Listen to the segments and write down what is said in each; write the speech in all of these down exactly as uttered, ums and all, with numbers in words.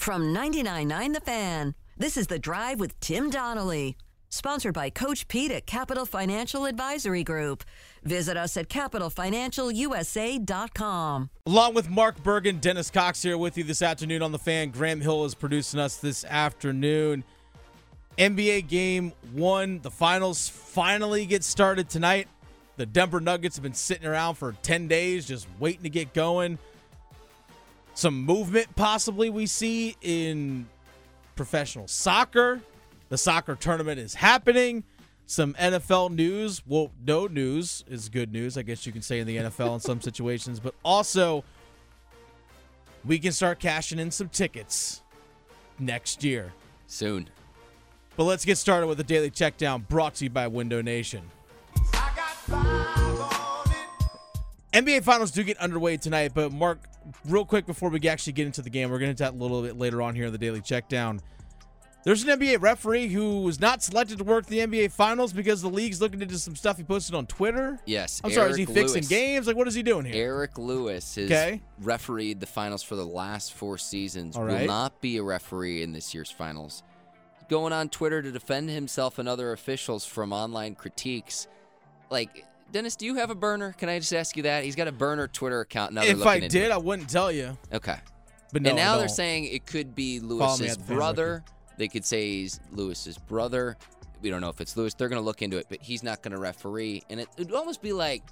From ninety-nine point nine The Fan, this is The Drive with Tim Donnelly. Sponsored by Coach Pete at Capital Financial Advisory Group. Visit us at capital financial u s a dot com. Along with Mark Bergen, Dennis Cox here with you this afternoon on The Fan. Graham Hill is producing us this afternoon. N B A game one, the finals finally get started tonight. The Denver Nuggets have been sitting around for ten days just waiting to get going. Some movement possibly we see in professional soccer. The soccer tournament is happening. Some N F L news. Well, no news is good news, I guess you can say, in the N F L in some situations. But also, we can start cashing in some tickets next year. Soon. But let's get started with the Daily Checkdown brought to you by Window Nation. I got five on it. N B A Finals do get underway tonight. But, Mark, real quick before we actually get into the game, we're going to hit that a little bit later on here in the Daily Checkdown. There's an N B A referee who was not selected to work the N B A Finals because the league's looking into some stuff he posted on Twitter. Yes, I'm Eric sorry, is he Lewis. fixing games? Like, what is he doing here? Eric Lewis has okay. refereed the Finals for the last four seasons. All right. Will not be a referee in this year's Finals. Going on Twitter to defend himself and other officials from online critiques. Like, Dennis, do you have a burner? Can I just ask you that? He's got a burner Twitter account. Now if I did, it. I wouldn't tell you. Okay. But no, and now no. they're saying it could be Lewis's brother. They could say he's Lewis's brother. We don't know if it's Lewis. They're going to look into it, but he's not going to referee. And it would almost be like,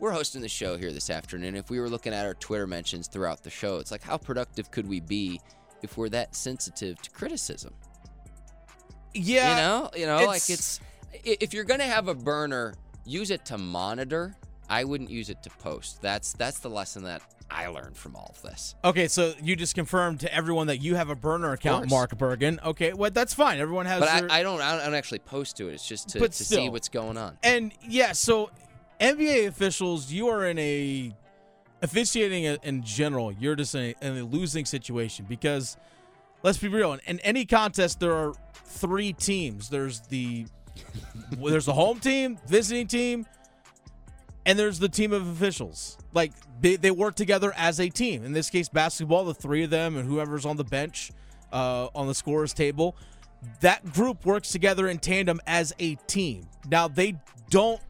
we're hosting the show here this afternoon. If we were looking at our Twitter mentions throughout the show, it's like, how productive could we be if we're that sensitive to criticism? Yeah. You know, you know, it's, like it's, if you're going to have a burner, use it to monitor. I wouldn't use it to post. That's that's the lesson that I learned from all of this. Okay, so you just confirmed to everyone that you have a burner account, Mark Bergen. Okay, well, that's fine. Everyone has. But their... I, I don't. I don't actually post to it. It's just to, to see what's going on. And yeah, so N B A officials, you are in a officiating in general. You're just in a, in a losing situation because let's be real. In, in any contest, there are three teams. There's the there's the home team, visiting team. And there's the team of officials. Like, they, they work together as a team. In this case, basketball, the three of them and whoever's on the bench, uh, on the scorer's table. That group works together in tandem as a team. Now, they don't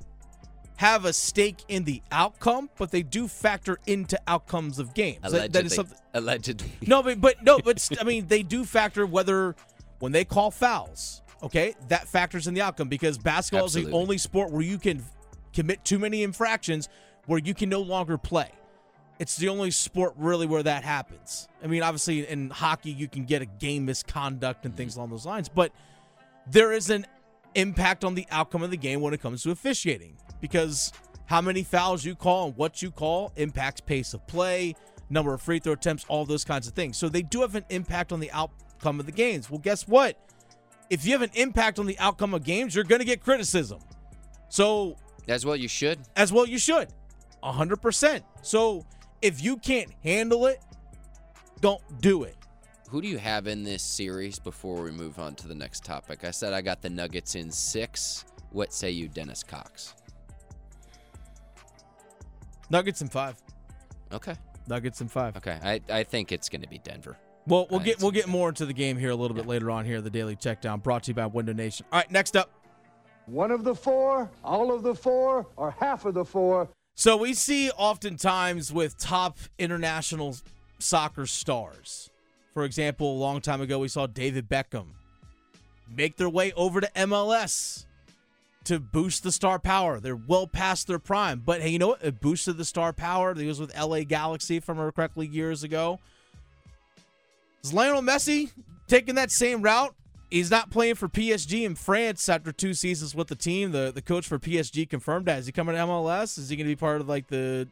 have a stake in the outcome, but they do factor into outcomes of games. Allegedly. That is something. Allegedly. No, but, but, no, but I mean, they do factor whether when they call fouls, okay, that factors in the outcome because basketball Absolutely. is the only sport where you can – commit too many infractions where you can no longer play. It's the only sport really where that happens. I mean, obviously in hockey, you can get a game misconduct and things along those lines, but there is an impact on the outcome of the game when it comes to officiating because how many fouls you call and what you call impacts pace of play, number of free throw attempts, all those kinds of things. So they do have an impact on the outcome of the games. Well, guess what? If you have an impact on the outcome of games, you're going to get criticism. So... As well you should. As well you should. one hundred percent. So if you can't handle it, don't do it. Who do you have in this series before we move on to the next topic? I said I got the Nuggets in six. What say you, Dennis Cox? Nuggets in five. Okay. Nuggets in five. Okay. I, I think it's going to be Denver. Well, we'll I get we'll get more into the game here a little yeah. bit later on here. The Daily Checkdown brought to you by Window Nation. All right, next up. One of the four, all of the four, or half of the four. So we see oftentimes with top international soccer stars. For example, a long time ago, we saw David Beckham make their way over to M L S to boost the star power. They're well past their prime. But, hey, you know what? It boosted the star power. He was with L A Galaxy, if I remember correctly, years ago. Is Lionel Messi taking that same route? He's not playing for P S G in France after two seasons with the team. The the coach for P S G confirmed that. Is he coming to M L S? Is he going to be part of like the?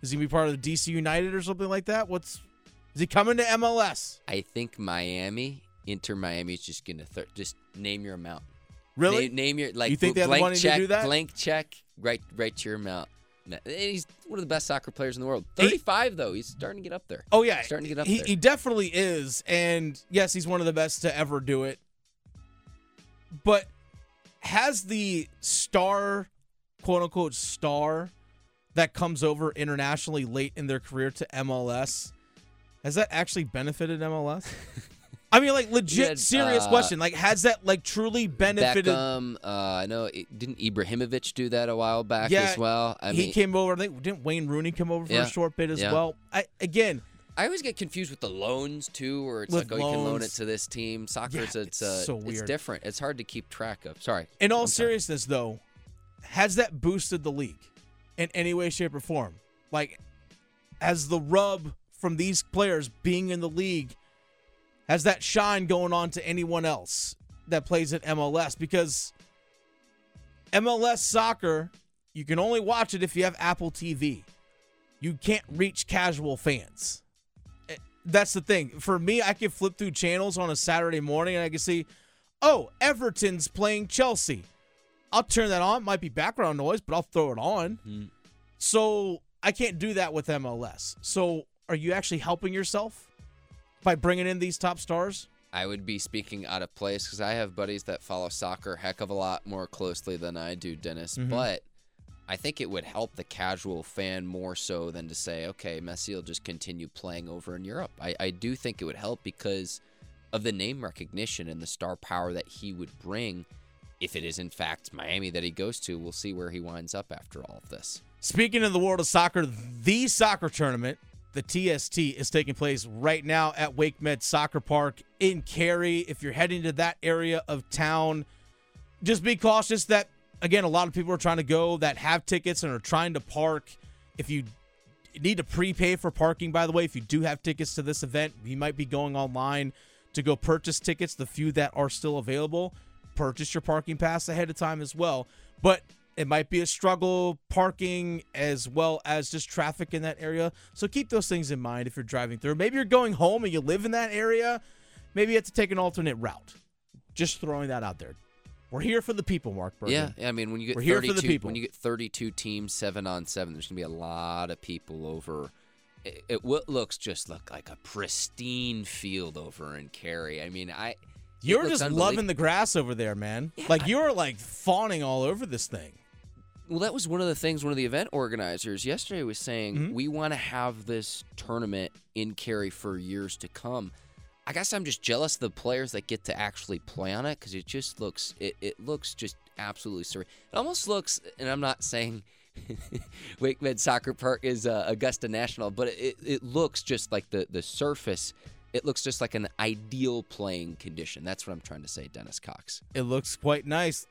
Is he going to be part of the D C United or something like that? What's is he coming to M L S? I think Miami, Inter Miami is just going to th- just name your amount. Really? Name, name your like. You think they're wanting to do that? Blank check. Right, right. Your amount. He's one of the best soccer players in the world. thirty-five, though. He's starting to get up there. Oh yeah, he's starting to get up he, there. He definitely is. And yes, he's one of the best to ever do it. But has the star, quote-unquote star, that comes over internationally late in their career to M L S, has that actually benefited M L S? I mean, like, legit, had, serious uh, question. Like, has that, like, truly benefited? Beckham, uh, I know, it, didn't Ibrahimovic do that a while back yeah, as well? I he mean, came over. They, didn't Wayne Rooney come over for yeah, a short bit as yeah. well? I, again. I always get confused with the loans, too, where it's like, oh, loans. you can loan it to this team. Soccer, yeah, it's, it's, uh, so weird. It's different. It's hard to keep track of. Sorry. In all I'm seriousness, sorry. though, has that boosted the league in any way, shape, or form? Like, has the rub from these players being in the league, has that shine going on to anyone else that plays at M L S? Because M L S soccer, you can only watch it if you have Apple T V. You can't reach casual fans. That's the thing. For me, I can flip through channels on a Saturday morning and I can see, oh, Everton's playing Chelsea. I'll turn that on. It might be background noise, but I'll throw it on. Mm-hmm. So I can't do that with M L S. So are you actually helping yourself by bringing in these top stars? I would be speaking out of place because I have buddies that follow soccer a heck of a lot more closely than I do, Dennis. Mm-hmm. But I think it would help the casual fan more so than to say, okay, Messi will just continue playing over in Europe. I, I do think it would help because of the name recognition and the star power that he would bring if it is, in fact, Miami that he goes to. We'll see where he winds up after all of this. Speaking of the world of soccer, the soccer tournament, the T S T, is taking place right now at Wake Med Soccer Park in Cary. If you're heading to that area of town, just be cautious that, again, a lot of people are trying to go that have tickets and are trying to park. If you need to prepay for parking, by the way, if you do have tickets to this event, you might be going online to go purchase tickets. The few that are still available, purchase your parking pass ahead of time as well. But it might be a struggle parking as well as just traffic in that area. So keep those things in mind if you're driving through. Maybe you're going home and you live in that area. Maybe you have to take an alternate route. Just throwing that out there. We're here for the people, Mark Bergen. Yeah, I mean, when you get We're thirty-two, here for the people. When you get thirty-two teams, seven on seven, there's going to be a lot of people over. It, it what looks just look like a pristine field over in Cary. I mean, I you're just loving the grass over there, man. Yeah, like I, you're like fawning all over this thing. Well, that was one of the things one of the event organizers yesterday was saying, mm-hmm. we want to have this tournament in Cary for years to come. I guess I'm just jealous of the players that get to actually play on it because it just looks, it, it looks just absolutely surreal. It almost looks, and I'm not saying Wake Med Soccer Park is uh, Augusta National, but it, it looks just like the, the surface. It looks just like an ideal playing condition. That's what I'm trying to say, Dennis Cox. It looks quite nice.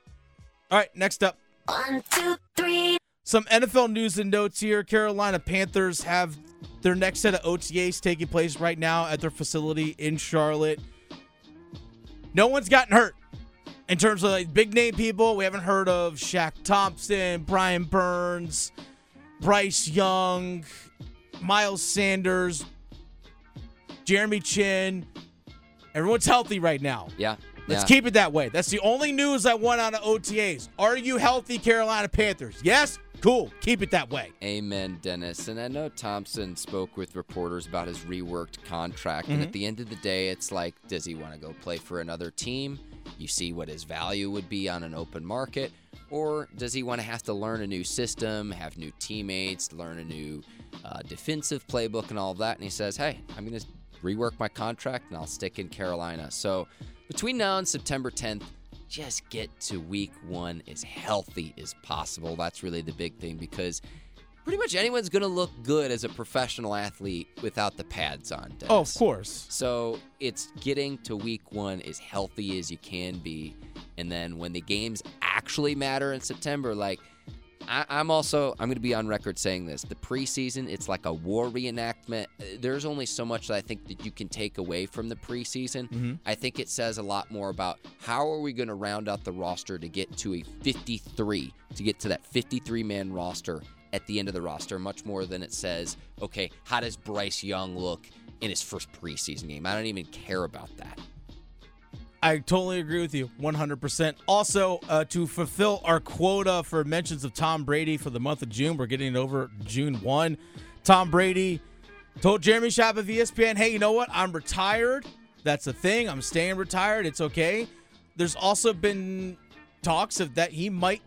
All right, next up. One, two, three. Some N F L news and notes here. Carolina Panthers have their next set of O T As taking place right now at their facility in Charlotte. No one's gotten hurt. In terms of like, big name people, we haven't heard of Shaq Thompson, Brian Burns, Bryce Young, Miles Sanders, Jeremy Chin. Everyone's healthy right now. Yeah. Let's yeah. keep it that way. That's the only news I want out of O T As. Are you healthy, Carolina Panthers? Yes? Cool. Keep it that way. Amen, Dennis. And I know Thompson spoke with reporters about his reworked contract. Mm-hmm. And at the end of the day, it's like, does he want to go play for another team? You see what his value would be on an open market. Or does he want to have to learn a new system, have new teammates, learn a new uh, defensive playbook and all that? And he says, hey, I'm going to rework my contract and I'll stick in Carolina. So between now and September tenth, just get to week one as healthy as possible. That's really the big thing because pretty much anyone's going to look good as a professional athlete without the pads on, Dennis. Oh, of course. So it's getting to week one as healthy as you can be. And then when the games actually matter in September, like I, I'm also, I'm going to be on record saying this. The preseason, it's like a war reenactment. There's only so much that I think that you can take away from the preseason. Mm-hmm. I think it says a lot more about how are we going to round out the roster to get to a fifty-three, to get to that fifty-three man roster at the end of the roster, much more than it says, okay, how does Bryce Young look in his first preseason game? I don't even care about that. I totally agree with you, one hundred percent. Also, uh, to fulfill our quota for mentions of Tom Brady for the month of June, we're getting over June first. Tom Brady told Jeremy Schaap of E S P N, hey, you know what? I'm retired. That's the thing. I'm staying retired. It's okay. There's also been talks of that he might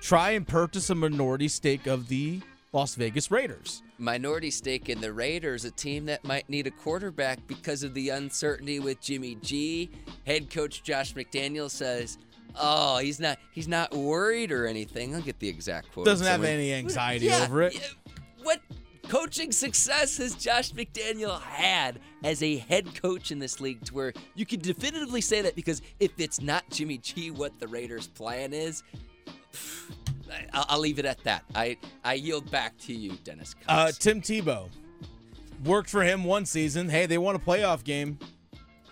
try and purchase a minority stake of the Las Vegas Raiders. Minority stake in the Raiders, a team that might need a quarterback because of the uncertainty with Jimmy G. Head coach Josh McDaniels says, oh, he's not he's not worried or anything. I'll get the exact quote. Doesn't have any anxiety yeah, over it. What coaching success has Josh McDaniels had as a head coach in this league to where you can definitively say that? Because if it's not Jimmy G what the Raiders' plan is, pff, I'll leave it at that. I, I yield back to you, Dennis Cox. Uh, Tim Tebow. Worked for him one season. Hey, they won a playoff game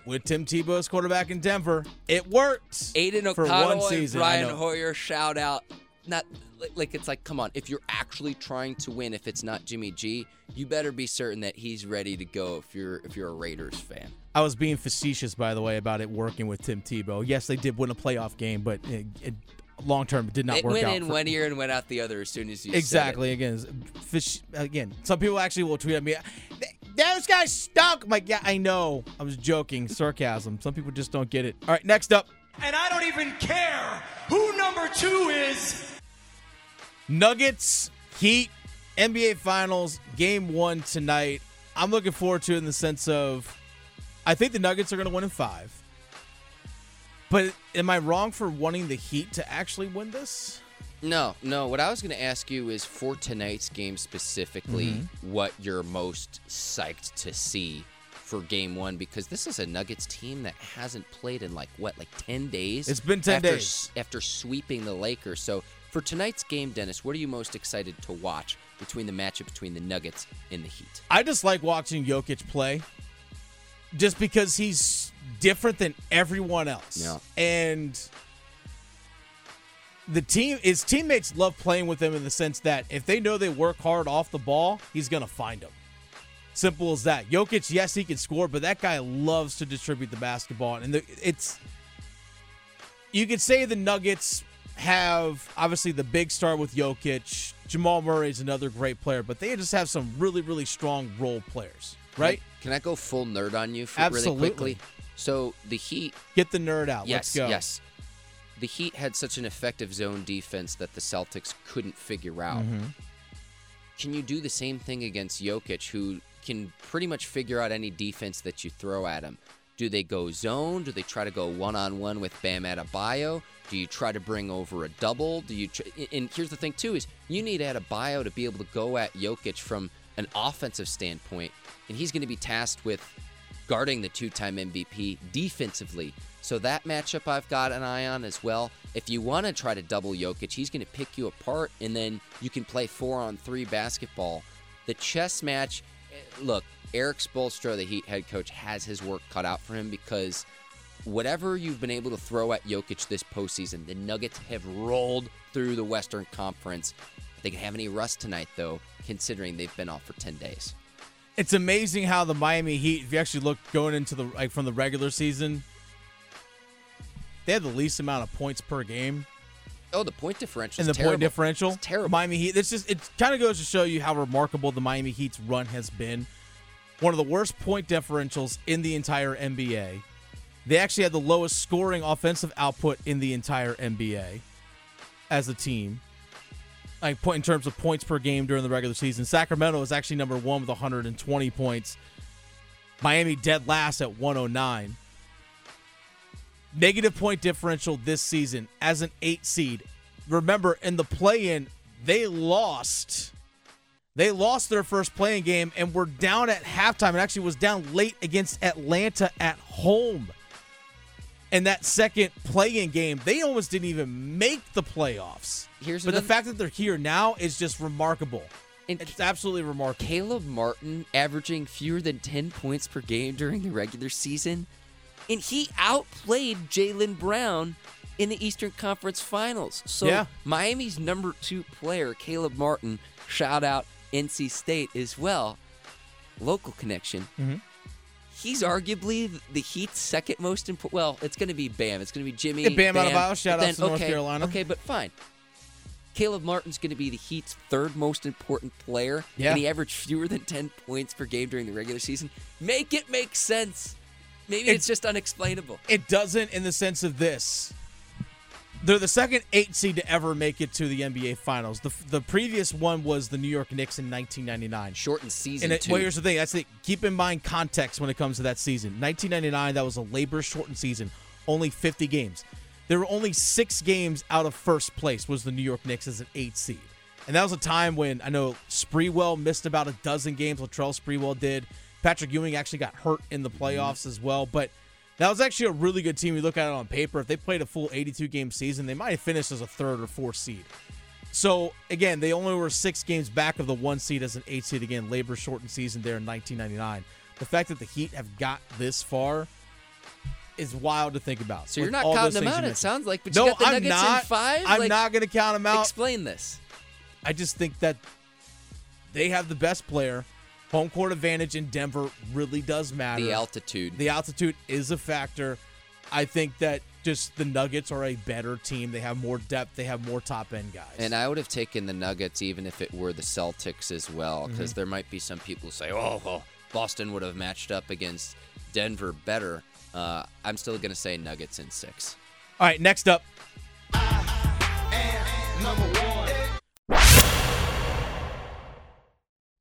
with Tim Tebow as quarterback in Denver. It worked. Aiden for O'Connell one season. And Brian Hoyer, shout out. Not like it's like, come on. If you're actually trying to win, if it's not Jimmy G, you better be certain that he's ready to go if you're if you're a Raiders fan. I was being facetious, by the way, about it working with Tim Tebow. Yes, they did win a playoff game, but it, it long term, it did not it work out. It went in for one ear and went out the other as soon as you exactly. said it. Again, fish, again, some people actually will tweet at me, those guys stunk. I'm like, yeah, I know. I was joking. Sarcasm. Some people just don't get it. All right, next up. And I don't even care who number two is. Nuggets, Heat, N B A Finals, game one tonight. I'm looking forward to it in the sense of I think the Nuggets are going to win in five. But am I wrong for wanting the Heat to actually win this? No, no. What I was going to ask you is for tonight's game specifically, mm-hmm. what you're most psyched to see for game one, because this is a Nuggets team that hasn't played in like, what, like ten days? It's been ten after, days. After sweeping the Lakers. So for tonight's game, Dennis, what are you most excited to watch between the matchup between the Nuggets and the Heat? I just like watching Jokic play just because he's different than everyone else. Yeah. And the team, his teammates love playing with him in the sense that if they know they work hard off the ball, he's going to find them. Simple as that. Jokic, yes, he can score, but that guy loves to distribute the basketball. And the, it's you could say the Nuggets have, obviously, the big star with Jokic. Jamal Murray is another great player, but they just have some really, really strong role players, right? Can I, can I go full nerd on you for Absolutely. really quickly? So the Heat. Get the nerd out. Yes, Let's go. Yes. The Heat had such an effective zone defense that the Celtics couldn't figure out. Mm-hmm. Can you do the same thing against Jokic, who can pretty much figure out any defense that you throw at him? Do they go zone? Do they try to go one-on-one with Bam Adebayo? Do you try to bring over a double? Do you? Tr- and here's the thing, too, is you need Adebayo to be able to go at Jokic from an offensive standpoint, and he's going to be tasked with guarding the two-time M V P defensively. So that matchup I've got an eye on as well. If you want to try to double Jokic, he's going to pick you apart, and then you can play four-on-three basketball. The chess match, look, Eric Spoelstra, the Heat head coach, has his work cut out for him because whatever you've been able to throw at Jokic this postseason, the Nuggets have rolled through the Western Conference. If they can have any rust tonight, though, considering they've been off for ten days. It's amazing how the Miami Heat, if you actually look going into the like from the regular season, they had the least amount of points per game. Oh, the point differential. And the terrible. point differential, it's terrible. Miami Heat. It's just it kind of goes to show you how remarkable the Miami Heat's run has been. One of the worst point differentials in the entire N B A. They actually had the lowest scoring offensive output in the entire N B A as a team. Like in terms of points per game during the regular season. Sacramento is actually number one with one hundred twenty points. Miami dead last at one oh nine. Negative point differential this season as an eight seed. Remember, in the play-in, they lost. They lost their first play-in game and were down at halftime. It actually was down late against Atlanta at home. And that second play-in game, they almost didn't even make the playoffs. Here's but another... the fact that they're here now is just remarkable. And it's absolutely remarkable. Caleb Martin averaging fewer than ten points per game during the regular season. And he outplayed Jaylen Brown in the Eastern Conference Finals. So yeah. Miami's number two player, Caleb Martin, shout out N C State as well. Local connection. Mm-hmm. He's arguably the Heat's second most important. Well, it's going to be Bam. It's going to be Jimmy. Yeah, Bam, Bam. Adebayo. Shout out to North okay, Carolina. Okay, but fine. Caleb Martin's going to be the Heat's third most important player. Yeah. And he averaged fewer than ten points per game during the regular season. Make it make sense. Maybe it, it's just unexplainable. It doesn't in the sense of this. They're the second eight seed to ever make it to the N B A Finals. The the previous one was the New York Knicks in nineteen ninety-nine. Shortened season, and it, well, here's the thing. That's it. Keep in mind context when it comes to that season. nineteen ninety-nine, that was a labor-shortened season, only fifty games. There were only six games out of first place was the New York Knicks as an eight seed. And that was a time when I know Sprewell missed about a dozen games. Latrell Sprewell did. Patrick Ewing actually got hurt in the playoffs mm-hmm. as well, but that was actually a really good team. You look at it on paper. If they played a full eighty-two game season, they might have finished as a third or fourth seed. So, again, they only were six games back of the one seed as an eight seed. Again, labor-shortened season there in nineteen ninety-nine. The fact that the Heat have got this far is wild to think about. So you're not counting them out, it sounds like. But you got the Nuggets in five? I'm not going to count them out. Explain this. I just think that they have the best player. Home court advantage in Denver really does matter. The altitude. The altitude is a factor. I think that just the Nuggets are a better team. They have more depth. They have more top-end guys. And I would have taken the Nuggets even if it were the Celtics as well, because mm-hmm. there might be some people who say, oh, well, Boston would have matched up against Denver better. Uh, I'm still going to say Nuggets in six. All right, next up. I am number one.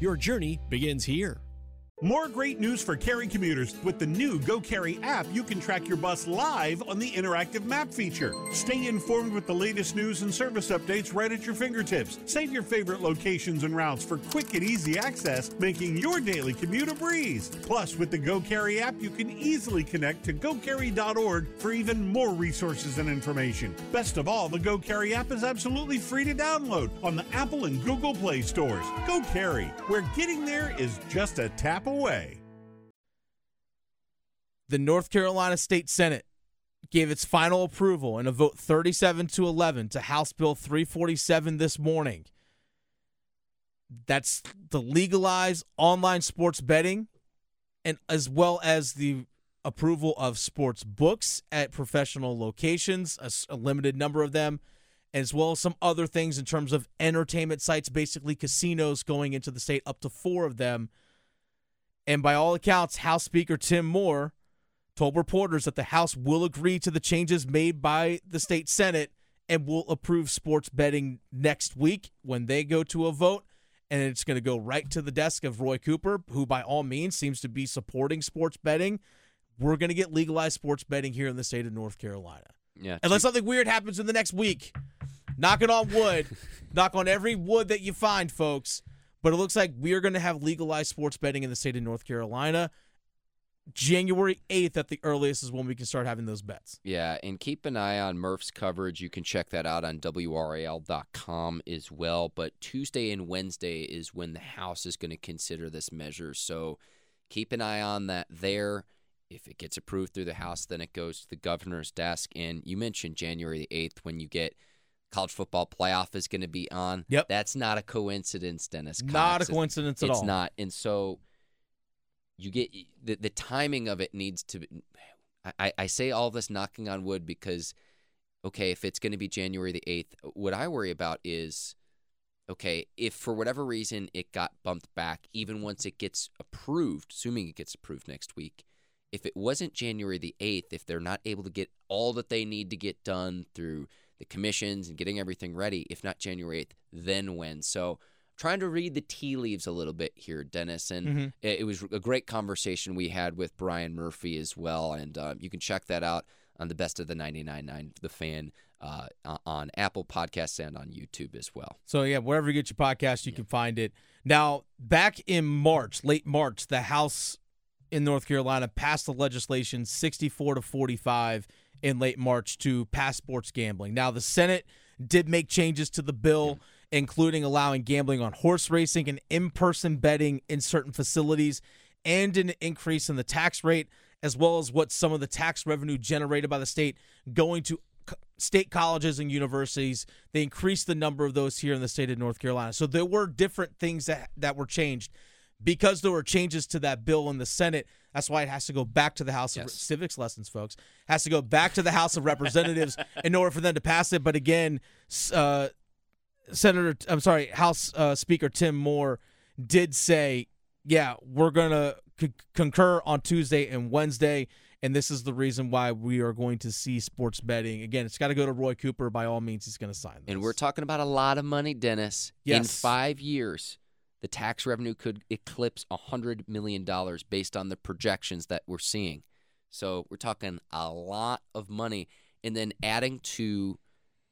Your journey begins here. More great news for Cary commuters. With the new GoCary app, you can track your bus live on the interactive map feature. Stay informed with the latest news and service updates right at your fingertips. Save your favorite locations and routes for quick and easy access, making your daily commute a breeze. Plus, with the GoCary app, you can easily connect to go cary dot org for even more resources and information. Best of all, the GoCary app is absolutely free to download on the Apple and Google Play stores. GoCary, where getting there is just a tap away. The North Carolina State Senate gave its final approval in a vote thirty-seven to eleven to House Bill three forty-seven this morning. That's to legalize online sports betting, and as well as the approval of sports books at professional locations, a, a limited number of them, as well as some other things in terms of entertainment sites, basically casinos going into the state, up to four of them. And by all accounts, House Speaker Tim Moore told reporters that the House will agree to the changes made by the state Senate and will approve sports betting next week when they go to a vote. And it's going to go right to the desk of Roy Cooper, who by all means seems to be supporting sports betting. We're going to get legalized sports betting here in the state of North Carolina. Yeah. Unless something weird happens in the next week. Knock it on wood. Knock on every wood that you find, folks. But it looks like we are going to have legalized sports betting in the state of North Carolina. January eighth at the earliest is when we can start having those bets. Yeah, and keep an eye on Murph's coverage. You can check that out on W R A L dot com as well. But Tuesday and Wednesday is when the House is going to consider this measure. So keep an eye on that there. If it gets approved through the House, then it goes to the governor's desk. And you mentioned January the eighth when you get – college football playoff is going to be on. Yep. That's not a coincidence, Dennis Cox. Not a coincidence at all. It's not. And so you get the, the timing of it needs to be, I, I say all this knocking on wood because, okay, if it's going to be January the eighth, what I worry about is, okay, if for whatever reason it got bumped back, even once it gets approved, assuming it gets approved next week, if it wasn't January the eighth, if they're not able to get all that they need to get done through the commissions and getting everything ready, if not January eighth, then when? So trying to read the tea leaves a little bit here, Dennis. And mm-hmm. it, it was a great conversation we had with Brian Murphy as well. And uh, you can check that out on the Best of the ninety-nine point nine, The Fan, uh, on Apple Podcasts and on YouTube as well. So, yeah, wherever you get your podcast, you yeah. can find it. Now, back in March, late March, the House in North Carolina passed the legislation sixty-four to forty-five in late March to pass sports gambling. Now, the Senate did make changes to the bill, yeah. including allowing gambling on horse racing and in-person betting in certain facilities and an increase in the tax rate, as well as what some of the tax revenue generated by the state going to state colleges and universities. They increased the number of those here in the state of North Carolina. So there were different things that, that were changed. Because there were changes to that bill in the Senate, that's why it has to go back to the House yes. of Re- Civics lessons, folks. Has to go back to the House of Representatives in order for them to pass it. But again, uh, Senator, I'm sorry, House uh, Speaker Tim Moore did say, yeah, we're going to c- concur on Tuesday and Wednesday, and this is the reason why we are going to see sports betting. Again, it's got to go to Roy Cooper. By all means, he's going to sign this. And we're talking about a lot of money, Dennis. Yes. In five years, the tax revenue could eclipse one hundred million dollars based on the projections that we're seeing. So we're talking a lot of money. And then adding to,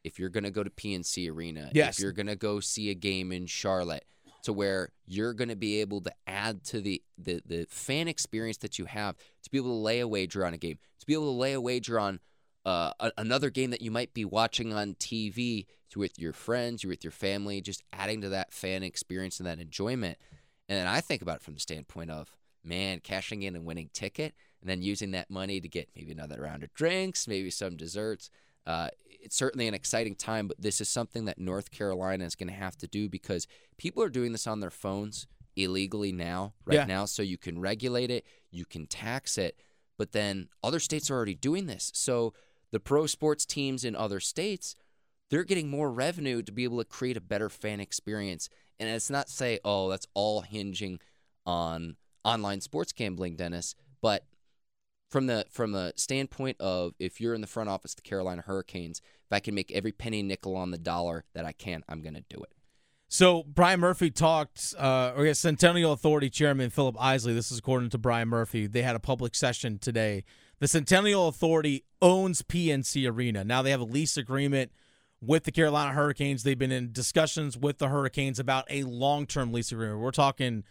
if you're going to go to P N C Arena, yes. if you're going to go see a game in Charlotte, to where you're going to be able to add to the, the, the fan experience that you have, to be able to lay a wager on a game, to be able to lay a wager on uh, a, another game that you might be watching on T V, to with your friends, you're with your family, just adding to that fan experience and that enjoyment. And then I think about it from the standpoint of, man, cashing in a winning ticket and then using that money to get maybe another round of drinks, maybe some desserts. Uh, it's certainly an exciting time, but this is something that North Carolina is going to have to do because people are doing this on their phones illegally now, right yeah. now. So you can regulate it, you can tax it, but then other states are already doing this. So the pro sports teams in other states, they're getting more revenue to be able to create a better fan experience. And it's not say, oh, that's all hinging on online sports gambling, Dennis, but From the from the standpoint of, if you're in the front office of the Carolina Hurricanes, if I can make every penny nickel on the dollar that I can, I'm going to do it. So Brian Murphy talked, uh, or Centennial Authority Chairman Philip Isley, this is according to Brian Murphy, they had a public session today. The Centennial Authority owns P N C Arena. Now they have a lease agreement with the Carolina Hurricanes. They've been in discussions with the Hurricanes about a long-term lease agreement. We're talking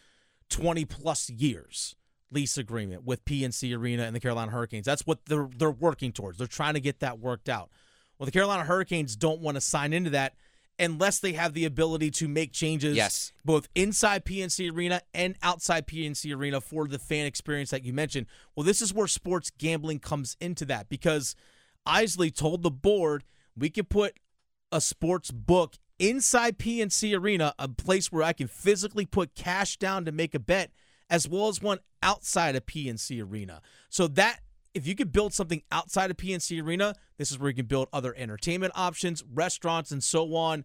twenty-plus years. Lease agreement with P N C Arena and the Carolina Hurricanes. That's what they're they're working towards. They're trying to get that worked out. Well, the Carolina Hurricanes don't want to sign into that unless they have the ability to make changes yes. both inside P N C Arena and outside P N C Arena for the fan experience that you mentioned. Well, this is where sports gambling comes into that, because Isley told the board we could put a sports book inside P N C Arena, a place where I can physically put cash down to make a bet, as well as one outside of P N C Arena. So that, if you could build something outside of P N C Arena, this is where you can build other entertainment options, restaurants, and so on.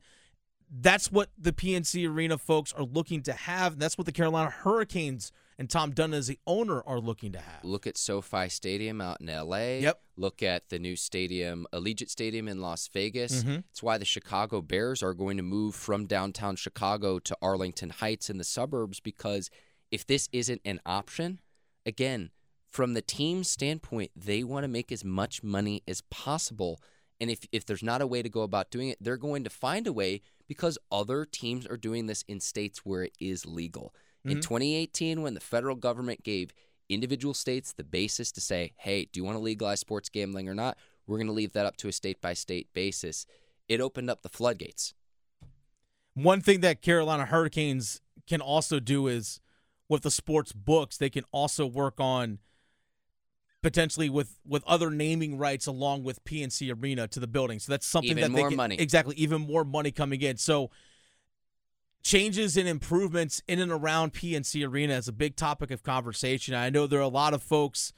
That's what the P N C Arena folks are looking to have, and that's what the Carolina Hurricanes and Tom Dunn as the owner are looking to have. Look at SoFi Stadium out in L A Yep. Look at the new stadium, Allegiant Stadium in Las Vegas. Mm-hmm. It's why the Chicago Bears are going to move from downtown Chicago to Arlington Heights in the suburbs, because if this isn't an option, again, from the team's standpoint, they want to make as much money as possible. And if, if there's not a way to go about doing it, they're going to find a way, because other teams are doing this in states where it is legal. Mm-hmm. In twenty eighteen, when the federal government gave individual states the basis to say, hey, do you want to legalize sports gambling or not? We're going to leave that up to a state-by-state basis. It opened up the floodgates. One thing that Carolina Hurricanes can also do is, with the sports books, they can also work on potentially with, with other naming rights along with P N C Arena to the building. So that's something even that they more can, money. Exactly, even more money coming in. So changes and improvements in and around P N C Arena is a big topic of conversation. I know there are a lot of folks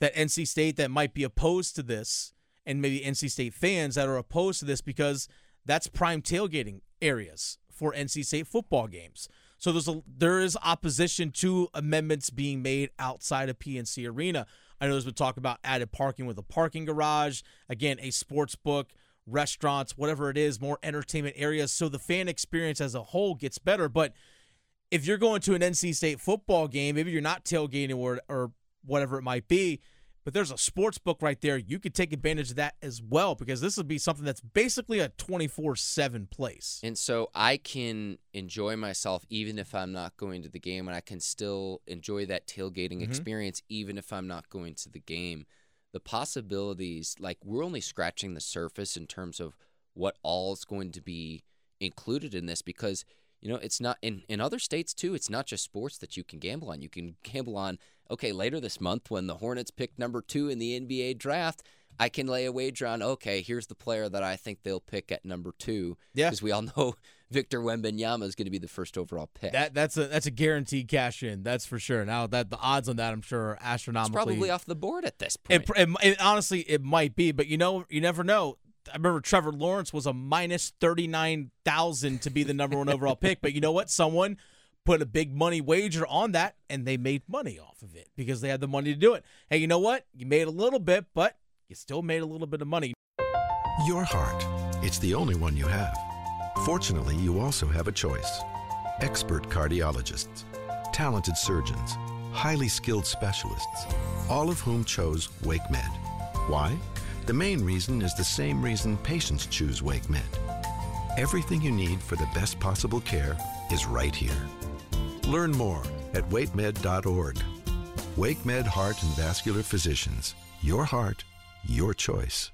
at N C State that might be opposed to this, and maybe N C State fans that are opposed to this, because that's prime tailgating areas for N C State football games. So there's a, there is opposition to amendments being made outside of P N C Arena. I know there's been talk about added parking with a parking garage, again, a sports book, restaurants, whatever it is, more entertainment areas, so the fan experience as a whole gets better. But if you're going to an N C State football game, maybe you're not tailgating or, or whatever it might be, but there's a sports book right there. You could take advantage of that as well, because this would be something that's basically a twenty-four seven place. And so I can enjoy myself even if I'm not going to the game, and I can still enjoy that tailgating mm-hmm. experience even if I'm not going to the game. The possibilities, like, we're only scratching the surface in terms of what all is going to be included in this, because, you know, it's not in, in other states too, it's not just sports that you can gamble on. You can gamble on, okay, later this month when the Hornets pick number two in the N B A draft, I can lay a wager on, okay, here's the player that I think they'll pick at number two. Yeah. Because we all know Victor Wembanyama is going to be the first overall pick. That That's a that's a guaranteed cash in, that's for sure. Now, that the odds on that, I'm sure, are astronomically. It's probably off the board at this point. It, it, it, honestly, it might be, but you know, you never know. I remember Trevor Lawrence was a minus thirty-nine thousand to be the number one overall pick, but you know what? Someone put a big money wager on that, and they made money off of it because they had the money to do it. Hey, you know what? You made a little bit, but you still made a little bit of money. Your heart. It's the only one you have. Fortunately, you also have a choice. Expert cardiologists, talented surgeons, highly skilled specialists, all of whom chose WakeMed. Why? The main reason is the same reason patients choose WakeMed. Everything you need for the best possible care is right here. Learn more at wake med dot org. WakeMed Heart and Vascular Physicians. Your heart, your choice.